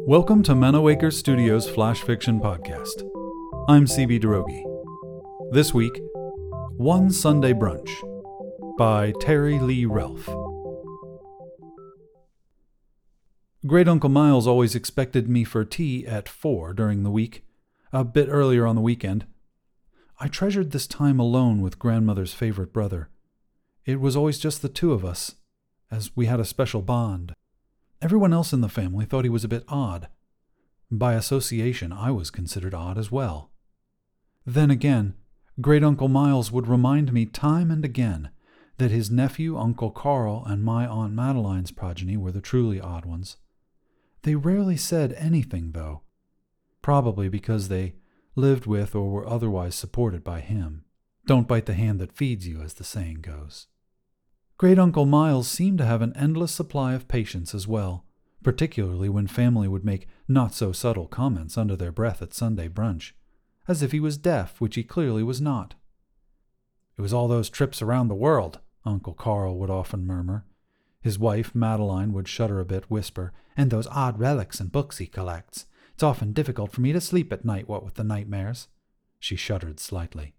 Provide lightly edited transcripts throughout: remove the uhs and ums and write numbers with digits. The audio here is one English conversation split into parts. Welcome to Manowaker Studios Flash Fiction Podcast. I'm CB Durogi. This week, One Sunday Brunch by Terry Lee Relf. Great Uncle Miles always expected me for tea at 4 during the week, a bit earlier on the weekend. I treasured this time alone with grandmother's favorite brother. It was always just the two of us, as we had a special bond. Everyone else in the family thought he was a bit odd. By association, I was considered odd as well. Then again, Great Uncle Miles would remind me time and again that his nephew, Uncle Carl, and my Aunt Madeline's progeny were the truly odd ones. They rarely said anything, though, probably because they lived with or were otherwise supported by him. Don't bite the hand that feeds you, as the saying goes. Great Uncle Miles seemed to have an endless supply of patience as well, particularly when family would make not-so-subtle comments under their breath at Sunday brunch, as if he was deaf, which he clearly was not. "It was all those trips around the world," Uncle Carl would often murmur. His wife, Madeline, would shudder a bit, whisper, "and those odd relics and books he collects. It's often difficult for me to sleep at night, what with the nightmares." She shuddered slightly.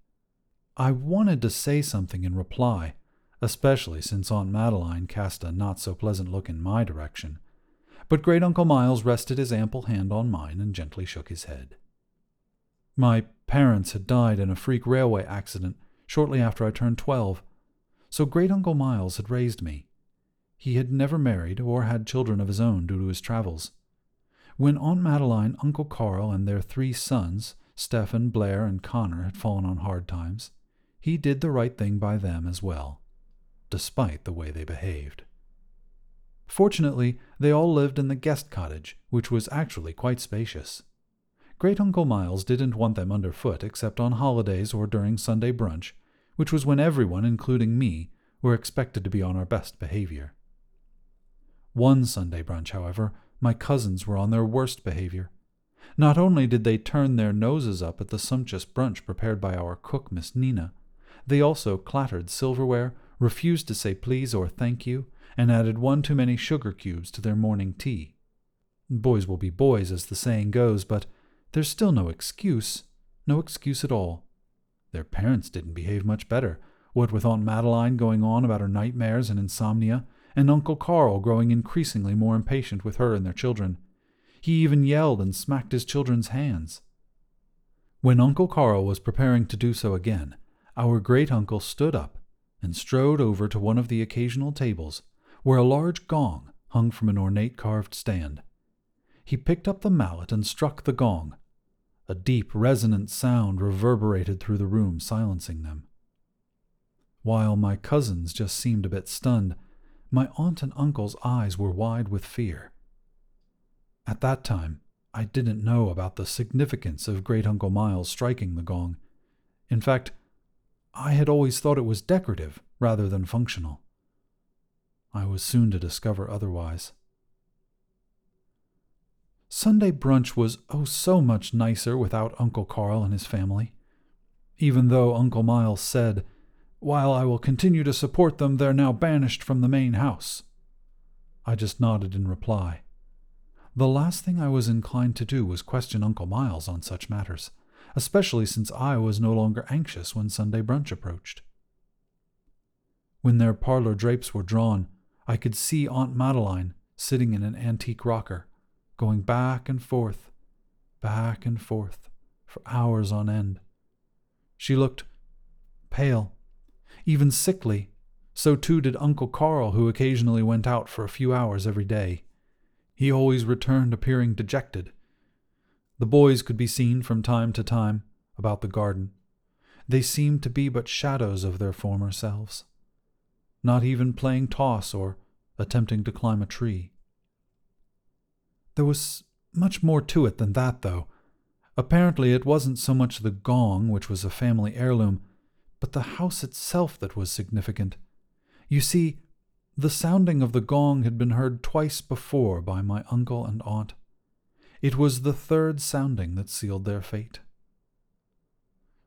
I wanted to say something in reply, especially since Aunt Madeline cast a not-so-pleasant look in my direction. But Great Uncle Miles rested his ample hand on mine and gently shook his head. My parents had died in a freak railway accident shortly after I turned 12, so Great Uncle Miles had raised me. He had never married or had children of his own due to his travels. When Aunt Madeline, Uncle Carl, and their 3 sons, Stephen, Blair, and Connor, had fallen on hard times, he did the right thing by them as well, despite the way they behaved. Fortunately, they all lived in the guest cottage, which was actually quite spacious. Great Uncle Miles didn't want them underfoot except on holidays or during Sunday brunch, which was when everyone, including me, were expected to be on our best behavior. One Sunday brunch, however, my cousins were on their worst behavior. Not only did they turn their noses up at the sumptuous brunch prepared by our cook, Miss Nina, they also clattered silverware, refused to say please or thank you, and added one too many sugar cubes to their morning tea. Boys will be boys, as the saying goes, but there's still no excuse at all. Their parents didn't behave much better, what with Aunt Madeline going on about her nightmares and insomnia, and Uncle Carl growing increasingly more impatient with her and their children. He even yelled and smacked his children's hands. When Uncle Carl was preparing to do so again, our great uncle stood up and strode over to one of the occasional tables, where a large gong hung from an ornate carved stand. He picked up the mallet and struck the gong. A deep, resonant sound reverberated through the room, silencing them. While my cousins just seemed a bit stunned, my aunt and uncle's eyes were wide with fear. At that time, I didn't know about the significance of Great Uncle Miles striking the gong. In fact, I had always thought it was decorative rather than functional. I was soon to discover otherwise. Sunday brunch was so much nicer without Uncle Carl and his family. Even though Uncle Miles said, "While I will continue to support them, they're now banished from the main house," I just nodded in reply. The last thing I was inclined to do was question Uncle Miles on such matters, especially since I was no longer anxious when Sunday brunch approached. When their parlor drapes were drawn, I could see Aunt Madeline sitting in an antique rocker, going back and forth, for hours on end. She looked pale, even sickly. So too did Uncle Carl, who occasionally went out for a few hours every day. He always returned appearing dejected. The boys could be seen from time to time about the garden. They seemed to be but shadows of their former selves, not even playing toss or attempting to climb a tree. There was much more to it than that, though. Apparently it wasn't so much the gong, which was a family heirloom, but the house itself that was significant. You see, The sounding of the gong had been heard twice before by my uncle and aunt. It was the third sounding that sealed their fate.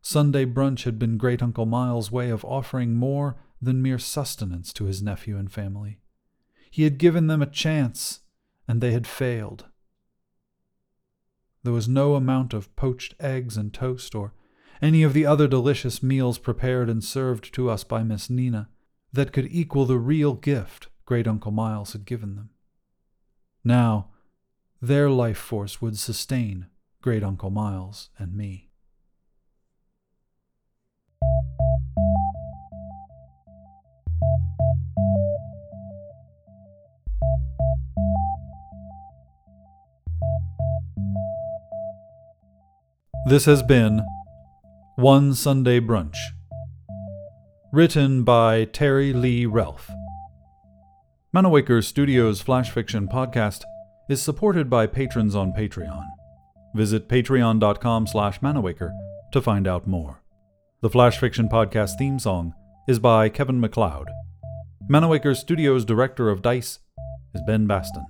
Sunday brunch had been Great Uncle Miles' way of offering more than mere sustenance to his nephew and family. He had given them a chance, and they had failed. There was no amount of poached eggs and toast or any of the other delicious meals prepared and served to us by Miss Nina that could equal the real gift Great Uncle Miles had given them. Now, their life force would sustain Great Uncle Miles and me. This has been One Sunday Brunch, written by Terry Lee Relf. Manowaker Studios Flash Fiction Podcast is supported by patrons on Patreon. Visit patreon.com/Manowaker to find out more. The Flash Fiction Podcast theme song is by Kevin MacLeod. Manowaker Studios Director of Dice is Ben Baston.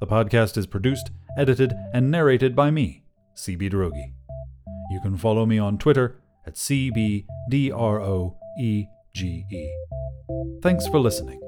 The podcast is produced, edited, and narrated by me, CB Durogi. You can follow me on Twitter @CBDroege. Thanks for listening.